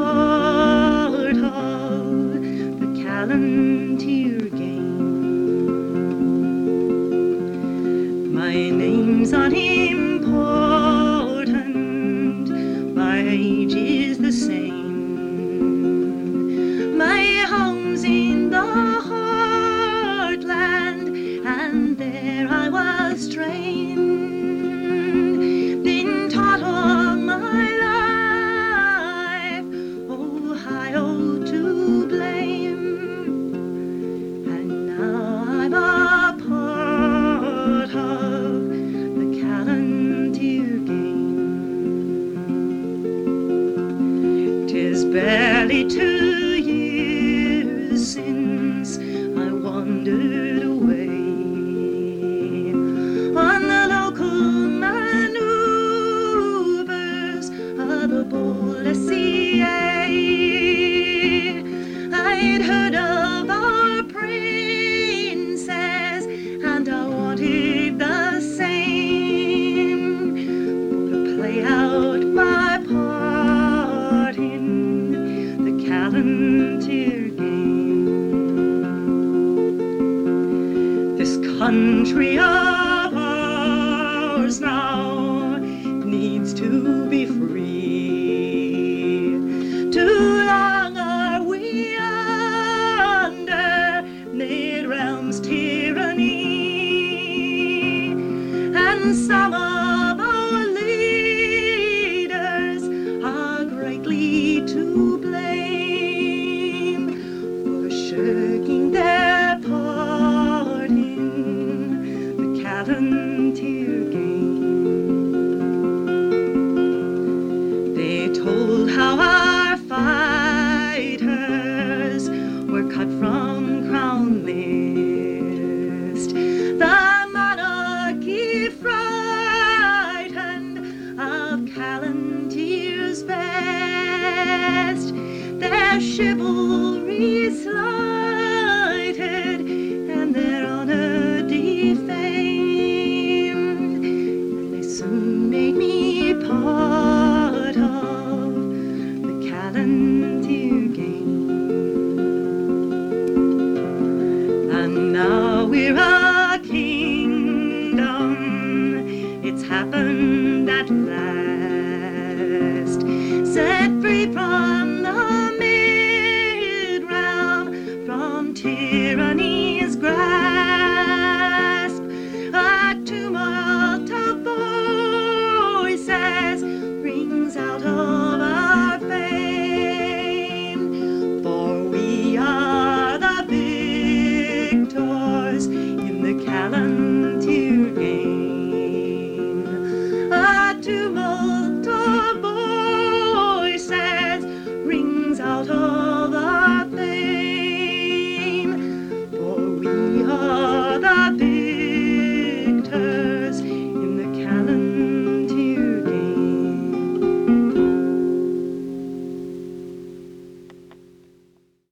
heart of the Calontir game. My name's unimportant, my age is the same. My home's in the heartland, and there I was trained. Barely 2 years since I wandered away on the local manoeuvres of the Bolesea. I'd heard of our princess and I wanted the same, to play out my part Calontir game. This country of ours now needs to be free. Too long are we under mid-realm's tyranny, and some of our leaders are greatly to blame. Calontir game. They told how our fighters were cut from crown list. The monarchy frightened of Calontir's best. Their chivalry slow.